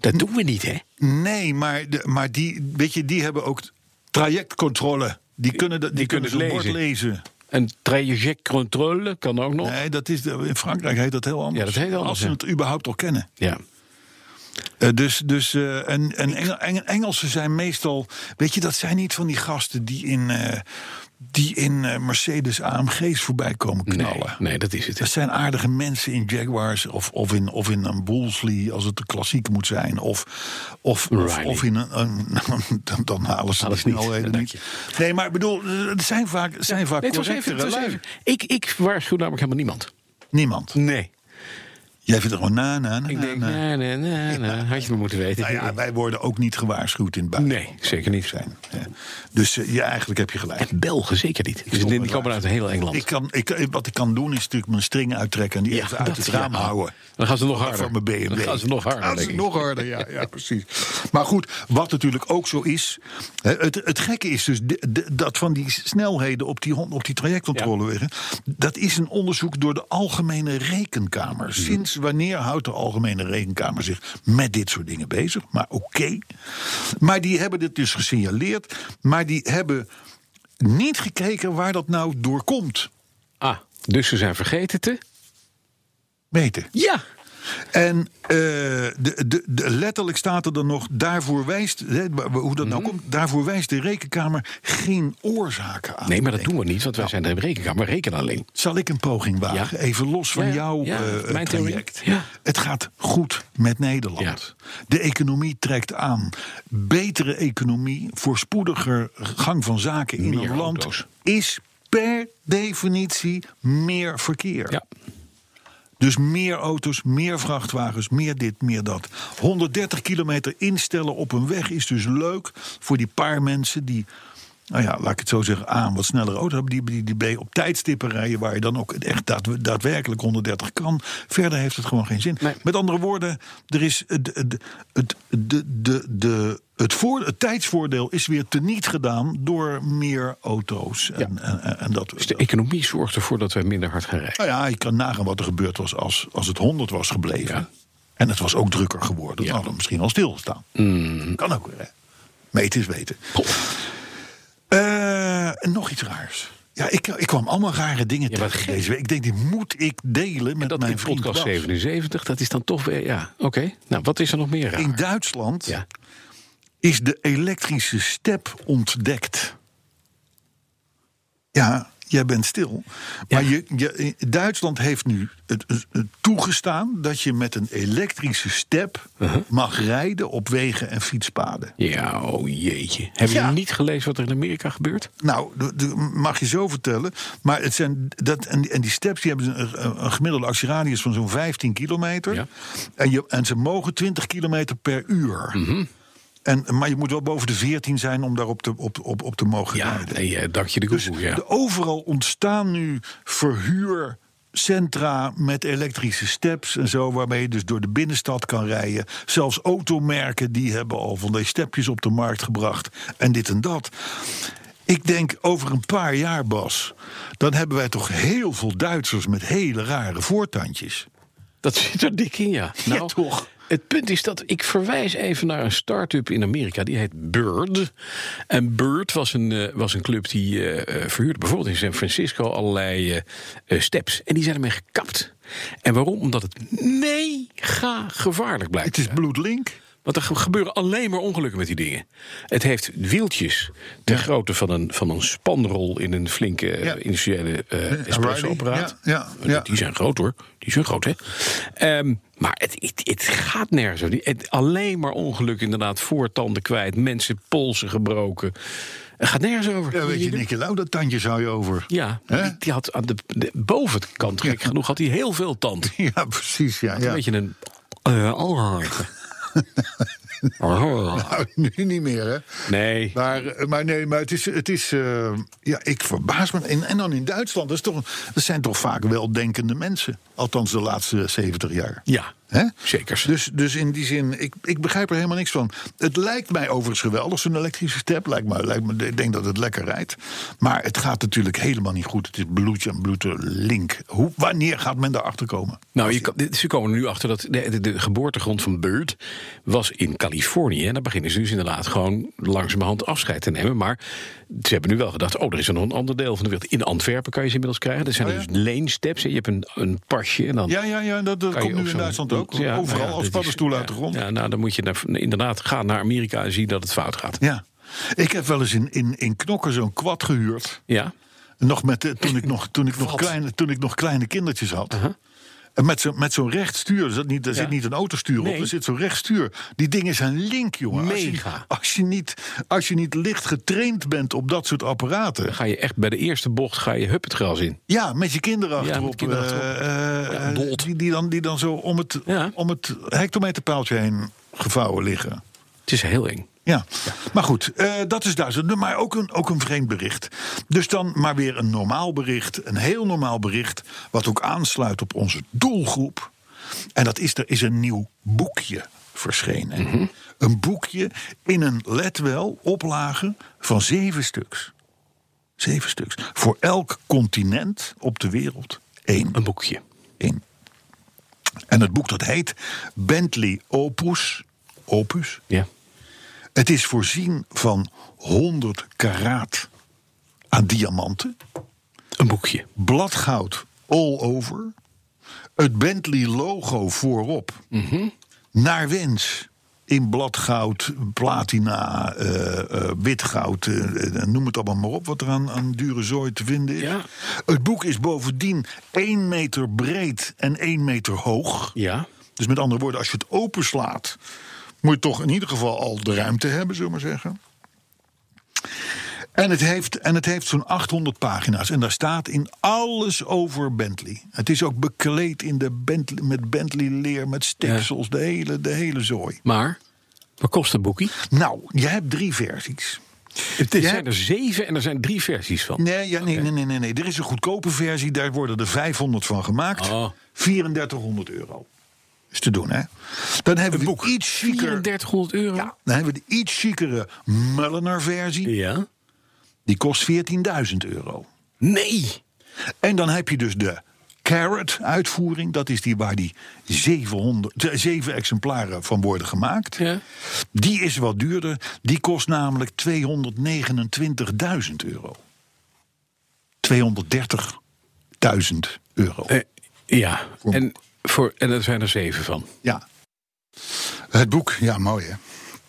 Dat doen we niet, hè? Nee, maar, de, maar die, weet je, die hebben ook trajectcontrole. Die kunnen, die die kunnen, kunnen zo'n bord lezen. Een trajectcontrole kan ook nog. Nee, dat is de, in Frankrijk heet dat heel anders. Ja, dat heet anders. Als ze ja. het überhaupt al kennen. Ja. Uh, dus dus uh, en, en Engel, Engelsen zijn meestal... Weet je, dat zijn niet van die gasten die in, uh, die in uh, Mercedes A M G's voorbij komen knallen. Nee, nee, dat is het. Dat zijn aardige mensen in Jaguars of, of, in, of in een Bullsley, als het de klassiek moet zijn. Of, of, of, of in een... een dan, dan halen ze de snelheden niet. niet. Nee, maar ik bedoel, het zijn vaak, zijn ja, vaak nee, correctere lijven. Ik, ik waarschuw namelijk helemaal niemand. Niemand? Nee. Jij vindt er gewoon na, na, na, Ik denk, na, na, na, na, na. Ja. Had je me moeten weten. Nou ja, wij worden ook niet gewaarschuwd in het buitenland. Nee, zeker niet. Zijn. Ja. Dus ja, eigenlijk heb je gelijk. En Belgen zeker niet. Dus die komen uit heel Engeland. Ik kan, ik, wat ik kan doen is natuurlijk mijn string uittrekken... en die ja, even uit het raam ja. houden. Dan gaan ze nog harder. Van mijn B M W. Dan gaan ze nog harder. Dan gaan ze nog harder, ja, ja, precies. Maar goed, wat natuurlijk ook zo is... Het, het gekke is dus dat van die snelheden op die, op die trajectcontrolewegen... Ja. dat is een onderzoek door de Algemene Rekenkamer. Sinds wanneer houdt de Algemene Rekenkamer zich met dit soort dingen bezig? Maar oké. Okay. Maar die hebben dit dus gesignaleerd. Maar die hebben niet gekeken waar dat nou door komt. Ah, dus ze zijn vergeten te... meten. Ja. En uh, de, de, de, letterlijk staat er dan nog, daarvoor wijst, he, hoe dat nou mm. komt, daarvoor wijst de Rekenkamer geen oorzaken aan. Nee, maar dat doen we niet, want wij nou, zijn de Rekenkamer, we rekenen alleen. Zal ik een poging wagen? Ja. Even los van ja, jouw ja, uh, mijn traject. Ja. Het gaat goed met Nederland. Ja. De economie trekt aan. Betere economie, voorspoediger gang van zaken in een land is per definitie meer verkeer. Ja. Dus meer auto's, meer vrachtwagens, meer dit, meer dat. honderddertig kilometer instellen op een weg is dus leuk voor die paar mensen die, nou ja, laat ik het zo zeggen, A, een wat snellere auto hebben, die, die, die B, op tijdstippen rijden waar je dan ook echt daad, daadwerkelijk honderddertig kan. Verder heeft het gewoon geen zin. Nee. Met andere woorden, er is het, het, het, de, de, de, het, voor, het tijdsvoordeel is weer teniet gedaan door meer auto's. En, ja. en, en, en dat, dus de economie zorgt ervoor dat wij minder hard gaan rijden. Nou ja, je kan nagaan wat er gebeurd was als, als het honderd was gebleven. Ja. En het was ook drukker geworden. Dan ja. hadden we misschien al stilgestaan. Mm. Kan ook weer, hè. Meten is weten. Pop. Uh, nog iets raars. Ja, ik, ik kwam allemaal rare dingen ja, tegen deze week. Ik denk, die moet ik delen met dat mijn vriend podcast Bas. zevenenzeventig, dat is dan toch weer... Ja, oké. Okay. Nou, wat is er nog meer raar? In Duitsland ja. is de elektrische step ontdekt. Ja, jij bent stil. Maar ja. je, je, Duitsland heeft nu het, het toegestaan dat je met een elektrische step uh-huh. mag rijden op wegen en fietspaden. Ja, oh jeetje. Heb ja. je niet gelezen wat er in Amerika gebeurt? Nou, d- d- mag je zo vertellen. Maar het zijn dat, en, en die steps die hebben een, een gemiddelde actieradius van zo'n vijftien kilometer. Ja. En, je, en ze mogen twintig kilometer per uur. Uh-huh. En, maar je moet wel boven de veertien zijn om daarop te, op, op, op te mogen ja, rijden. Ja, nee, dank je de Google. Dus ja. de, overal ontstaan nu verhuurcentra met elektrische steps en zo, waarmee je dus door de binnenstad kan rijden. Zelfs automerken die hebben al van die stepjes op de markt gebracht en dit en dat. Ik denk, over een paar jaar, Bas, dan hebben wij toch heel veel Duitsers met hele rare voortandjes. Dat zit er dik in, ja. Nou, ja, toch. Het punt is dat ik verwijs even naar een start-up in Amerika. Die heet Bird. En Bird was een, was een club die uh, verhuurde bijvoorbeeld in San Francisco allerlei uh, steps. En die zijn ermee gekapt. En waarom? Omdat het mega gevaarlijk blijkt. Het is bloedlink. Want er gebeuren alleen maar ongelukken met die dingen. Het heeft wieltjes ter ja. grootte van een, van een spanrol in een flinke ja. industriële uh, espresso-apparaat. Ja, ja, ja. Die zijn groot, hoor. Die zijn groot, hè? Um, maar het, het, het gaat nergens over. Het, alleen maar ongelukken, inderdaad. Voortanden kwijt, mensen polsen gebroken. Het gaat nergens over. Ja, weet je, Niki Lauda tandjes hou je over. Ja, He? die had aan de, de bovenkant, gek ja. genoeg, had hij heel veel tand. Ja, precies, ja. ja. Een beetje een... Uh, alhaar. Nou, nu niet meer, hè? Nee. Maar, maar nee, maar het is... Het is uh, ja, ik verbaas me. En, en dan in Duitsland, dat, is toch, dat zijn toch vaak weldenkende mensen. Althans de laatste zeventig jaar. Ja, hè? Zeker. Dus, dus in die zin, ik, ik begrijp er helemaal niks van. Het lijkt mij overigens geweldig, zo'n elektrische step. Lijkt me, lijkt me, ik denk dat het lekker rijdt. Maar het gaat natuurlijk helemaal niet goed. Het is bloedje en bloedje link. Hoe, wanneer gaat men daarachter komen? Nou, je kan, ze komen er nu achter dat de, de, de geboortegrond van Bird was in Californië. En daar beginnen ze dus inderdaad gewoon langzamerhand afscheid te nemen. Maar ze hebben nu wel gedacht, oh, er is nog een ander deel van de wereld. In Antwerpen kan je ze inmiddels krijgen. Er zijn oh, ja. dus lane steps. Je hebt een, een pasje. En dan ja, ja, ja, dat, dat komt nu in Duitsland ook. Ook, ja, overal nou ja, als paddenstoel ja, uit de grond. Ja, nou, dan moet je naar, inderdaad gaan naar Amerika en zien dat het fout gaat. Ja, ik heb wel eens in, in, in Knokken zo'n quad gehuurd. Ja. Nog met, toen, ik nog, toen, ik nog kleine, toen ik nog kleine kindertjes had. Uh-huh. En met, zo, met zo'n rechtstuur, er zit niet, er ja. zit niet een autostuur op, nee. er zit zo'n rechtstuur. Die dingen zijn link, jongen. Mega. Als je, als je, niet, als je niet licht getraind bent op dat soort apparaten... Dan ga je echt bij de eerste bocht, ga je hup het gras in. Ja, met je kinderen achterop. Ja, met kinderen achterop. Uh, uh, ja, die, die, dan, die dan zo om het, ja. om het hectometerpaaltje heen gevouwen liggen. Het is heel eng. Ja, maar goed, uh, dat is duizend. Maar ook een, ook een vreemd bericht. Dus dan maar weer een normaal bericht. Een heel normaal bericht. Wat ook aansluit op onze doelgroep. En dat is, er is een nieuw boekje verschenen. Mm-hmm. Een boekje in een, let wel, oplage van zeven stuks. Zeven stuks. Voor elk continent op de wereld. Eén. Een boekje. Eén. En het boek dat heet Bentley Opus. Opus? Ja. Het is voorzien van honderd karaat aan diamanten. Een boekje. Bladgoud all over. het Bentley-logo voorop. Mm-hmm. Naar wens. In bladgoud, platina, uh, uh, witgoud, uh, noem het allemaal maar op... wat er aan, aan dure zooi te vinden is. Ja. Het boek is bovendien één meter breed en één meter hoog. Ja. Dus met andere woorden, als je het openslaat... moet je toch in ieder geval al de ruimte hebben, zullen we maar zeggen. En het heeft, en het heeft zo'n achthonderd pagina's. En daar staat in alles over Bentley. Het is ook bekleed in de Bentley, met Bentley-leer, met stiksels, ja. de, hele, de hele zooi. Maar, wat kost een boekie? Nou, je hebt drie versies. Het is, ja, zijn er zeven en er zijn drie versies van. Nee, ja, nee, okay. nee, nee, nee, nee. Er is een goedkope versie, daar worden er vijfhonderd van gemaakt. Oh. drieduizend vierhonderd euro. Is te doen, hè? Dan hebben we een iets chiquere... drieduizend vierhonderd euro? Ja, dan hebben we de iets chiquere Mulliner-versie. Ja. Die kost veertienduizend euro. Nee! En dan heb je dus de Carrot-uitvoering. Dat is die waar die zevenhonderd, zeven exemplaren van worden gemaakt. Ja. Die is wat duurder. Die kost namelijk tweehonderdnegenentwintigduizend euro. tweehonderddertigduizend euro. Uh, ja, voor... en... Voor, en er zijn er zeven van. Ja. Het boek, ja, mooi hè.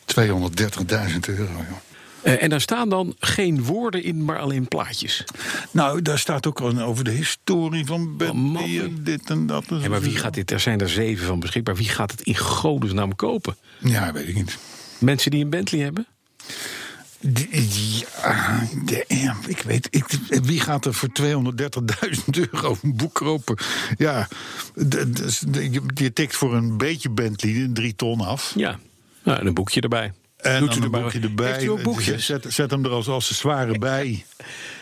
tweehonderddertigduizend euro, joh. Uh, en daar staan dan geen woorden in, maar alleen plaatjes. Nou, daar staat ook al over de historie van Bentley, oh, dit en dat. En ja, maar wie gaat dit, er zijn er zeven van beschikbaar. Wie gaat het in godesnaam kopen? Ja, weet ik niet. Mensen die een Bentley hebben? Ja, ja, ik weet. Ik, wie gaat er voor tweehonderddertigduizend euro een boek kopen? Ja, je tikt voor een beetje Bentley drie ton af. Ja, nou, en een boekje erbij. En Doet dan u een boekje erbij. Heeft u ook boekjes? Zet, zet hem er als accessoire bij.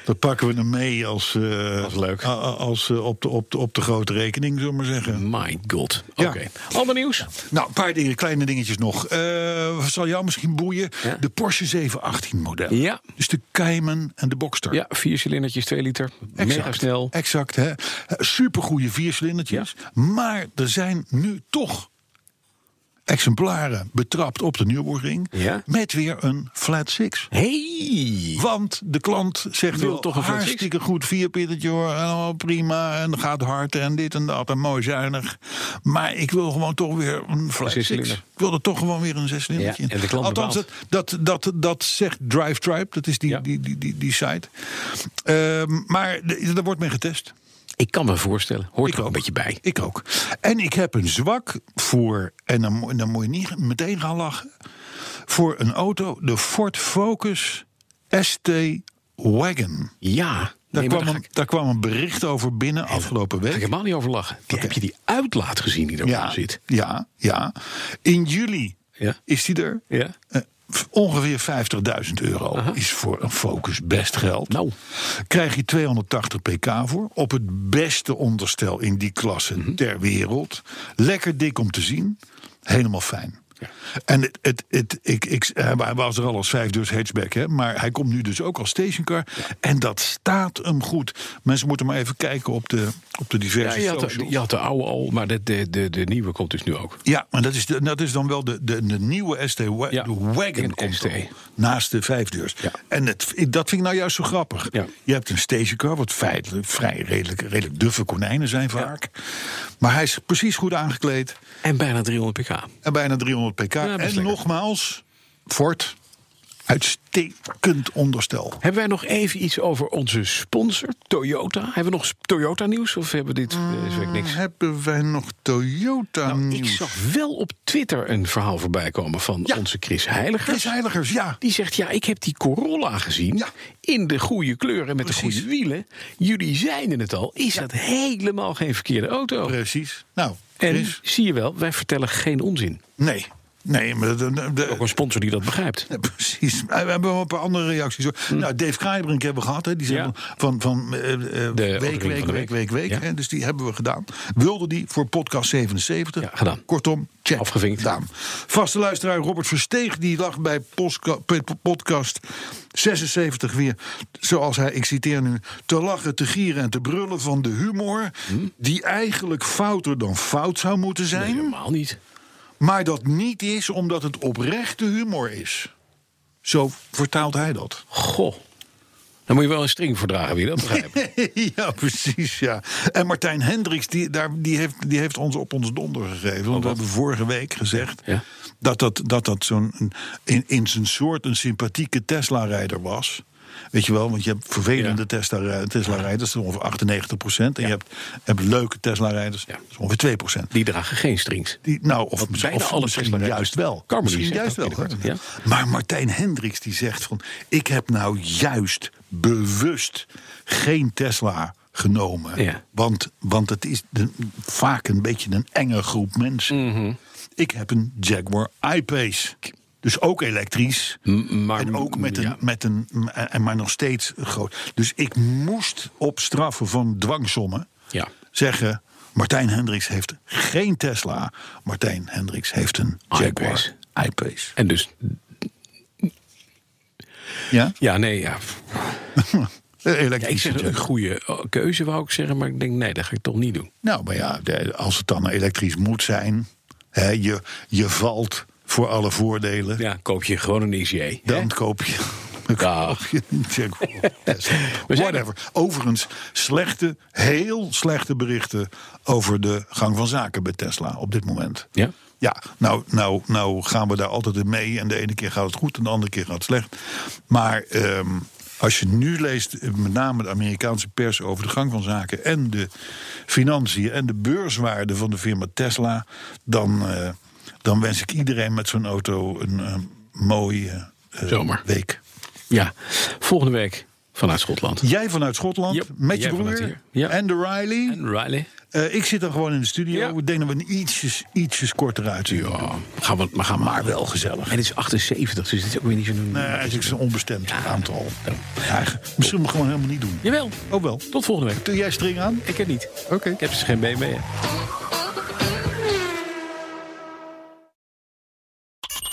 Dat pakken we hem mee als, uh, als, leuk. als uh, op, de, op, de, op de grote rekening, zullen we maar zeggen. My god. Oké. Okay. Ja. Ander nieuws? Ja. Nou, een paar dingen, kleine dingetjes nog. Uh, zal jou misschien boeien? Ja? De Porsche zeven achttien model. Ja. Dus de Cayman en de Boxster. Ja, vier cilindertjes, twee liter. Exact. Mega snel. Exact, hè. Supergoeie vier cilindertjes. Ja. Maar er zijn nu toch... exemplaren betrapt op de Nürburgring, ja? Met weer een flat six. Hey. Want de klant zegt wel toch een hartstikke goed vierpittertje hoor, allemaal prima en gaat hard en dit en dat en mooi zuinig. Maar ik wil gewoon toch weer een flat six. Ik wil er toch gewoon weer een zescilindertje in. Ja, en de klant Althans, dat, dat, dat, dat zegt Drive Tribe, dat is die, ja. die, die, die, die site. Uh, maar daar wordt mee getest. Ik kan me voorstellen. Hoort ik er ook een beetje bij. Ik ook. En ik heb een zwak voor, en dan, dan moet je niet meteen gaan lachen... voor een auto, de Ford Focus S T Wagon. Ja. Daar, nee, kwam, daar, een, ik... daar kwam een bericht over binnen en afgelopen week. Daar ga ik helemaal niet over lachen. Okay. Heb je die uitlaat gezien die erop ja, zit? Ja, ja. In juli ja. is die er. Ja. Uh, Ongeveer vijftigduizend euro Aha. is voor een Focus best geld. Nou. Krijg je tweehonderdtachtig pk voor. Op het beste onderstel in die klasse mm-hmm. ter wereld. Lekker dik om te zien. Helemaal fijn. Ja. En het, het, het, ik, ik, hij was er al als vijfdeurs hatchback, hè, maar hij komt nu dus ook als stationcar. Ja. En dat staat hem goed. Mensen moeten maar even kijken op de, op de diverse ja, je, had de, je had de oude al, maar de, de, de, de nieuwe komt dus nu ook. Ja, maar dat is, de, dat is dan wel de, de, de nieuwe S T wa- ja. de Wagon komt S T. Al, naast de vijfdeurs. Ja. En het, dat vind ik nou juist zo grappig. Ja. Je hebt een stationcar, wat feitelijk vrij redelijk, redelijk duffe konijnen zijn vaak. Ja. Maar hij is precies goed aangekleed. En bijna driehonderd pk. En bijna driehonderd pk. Ja, en lekker. Nogmaals, Ford, uitstekend onderstel. Hebben wij nog even iets over onze sponsor, Toyota? Hebben we nog Toyota-nieuws of hebben we dit deze week niks? Hebben wij nog Toyota-nieuws? Nou, ik zag wel op Twitter een verhaal voorbij komen van ja. onze Chris Heiligers. Chris Heiligers, ja. Die zegt, ja, ik heb die Corolla gezien... Ja. in de goede kleuren, met Precies. de goede wielen. Jullie zeiden het al, is ja. dat helemaal geen verkeerde auto. Precies. Nou, en Chris. Zie je wel, wij vertellen geen onzin. Nee. Nee, maar de, de, de, ook een sponsor die dat begrijpt. Ja, precies. We hebben een paar andere reacties. Mm. Nou, Dave Kraaibrink hebben we gehad. Hè. Die zijn ja. van, van uh, uh, week, week, week, week, week, week. Ja. Hè. Dus die hebben we gedaan. Wilde die voor podcast zevenenzeventig. Ja, gedaan. Kortom, check. Afgevinkt. Gedaan. Vaste luisteraar Robert Versteeg, die lag bij postka, podcast zesenzeventig weer. Zoals hij, ik citeer nu, te lachen, te gieren en te brullen van de humor. Mm. Die eigenlijk fouter dan fout zou moeten zijn. Nee, helemaal niet. Maar dat niet is omdat het oprechte humor is. Zo vertaalt hij dat. Goh. Dan moet je wel een string voor dragen, wil je dat begrijpen? Ja, precies, ja. En Martijn Hendriks, die, daar, die, heeft, die heeft ons op ons donder gegeven. Want oh, we hebben vorige week gezegd ja? dat dat, dat, dat zo'n, in, in zijn soort een sympathieke Tesla-rijder was. Weet je wel, want je hebt vervelende ja. Tesla-rijders, dat is ongeveer achtennegentig procent. En ja. je hebt, hebt leuke Tesla-rijders, ja. dat is ongeveer twee procent. Die dragen geen strings. Die, nou, of, bijna of alle misschien juist wel. Carmoney misschien juist wel. Kort, ja. Maar Martijn Hendriks die zegt van... ik heb nou juist bewust geen Tesla genomen. Ja. Want, want het is de, vaak een beetje een enge groep mensen. Mm-hmm. Ik heb een Jaguar I-Pace. Dus ook elektrisch. M- maar, en ook met een, ja. met een. En maar nog steeds groot. Dus ik moest op straffen van dwangsommen ja. zeggen: Martijn Hendriks heeft geen Tesla. Martijn Hendriks heeft een Jaguar I-Pace. En dus. Ja? Ja, nee, ja. Elektrische ja, ik zeg een goede keuze, wou ik zeggen. Maar ik denk: nee, dat ga ik toch niet doen. Nou, maar ja, als het dan elektrisch moet zijn, hè, je, je valt. Voor alle voordelen. Ja, koop je gewoon een I C E. Dan hè? koop je... Dan ja. koop je een Jaguar. Whatever. Overigens, slechte, heel slechte berichten over de gang van zaken bij Tesla op dit moment. Ja? Ja, nou, nou, nou gaan we daar altijd in mee. En de ene keer gaat het goed en de andere keer gaat het slecht. Maar um, als je nu leest, met name de Amerikaanse pers over de gang van zaken en de financiën en de beurswaarde van de firma Tesla, dan... Uh, Dan wens ik iedereen met zo'n auto een uh, mooie uh, zomer. Week. Ja, volgende week vanuit Schotland. Jij vanuit Schotland, yep. met je broer ja. en de Riley. En Riley. Uh, ik zit dan gewoon in de studio. Ja. Ik denk dat we een ietsjes, ietsjes korter uitzien. Ja, gaan we, maar, gaan we maar wel gezellig. En het is achtenzeventig, dus het is ook weer niet zo'n... Nee, het is een onbestemd ja. aantal. Ja. Ja, misschien moet we gewoon helemaal niet doen. Jawel. Oh wel. Tot volgende week. Doe jij string aan? Ik heb niet. Oké. Okay. Ik heb dus geen B M W.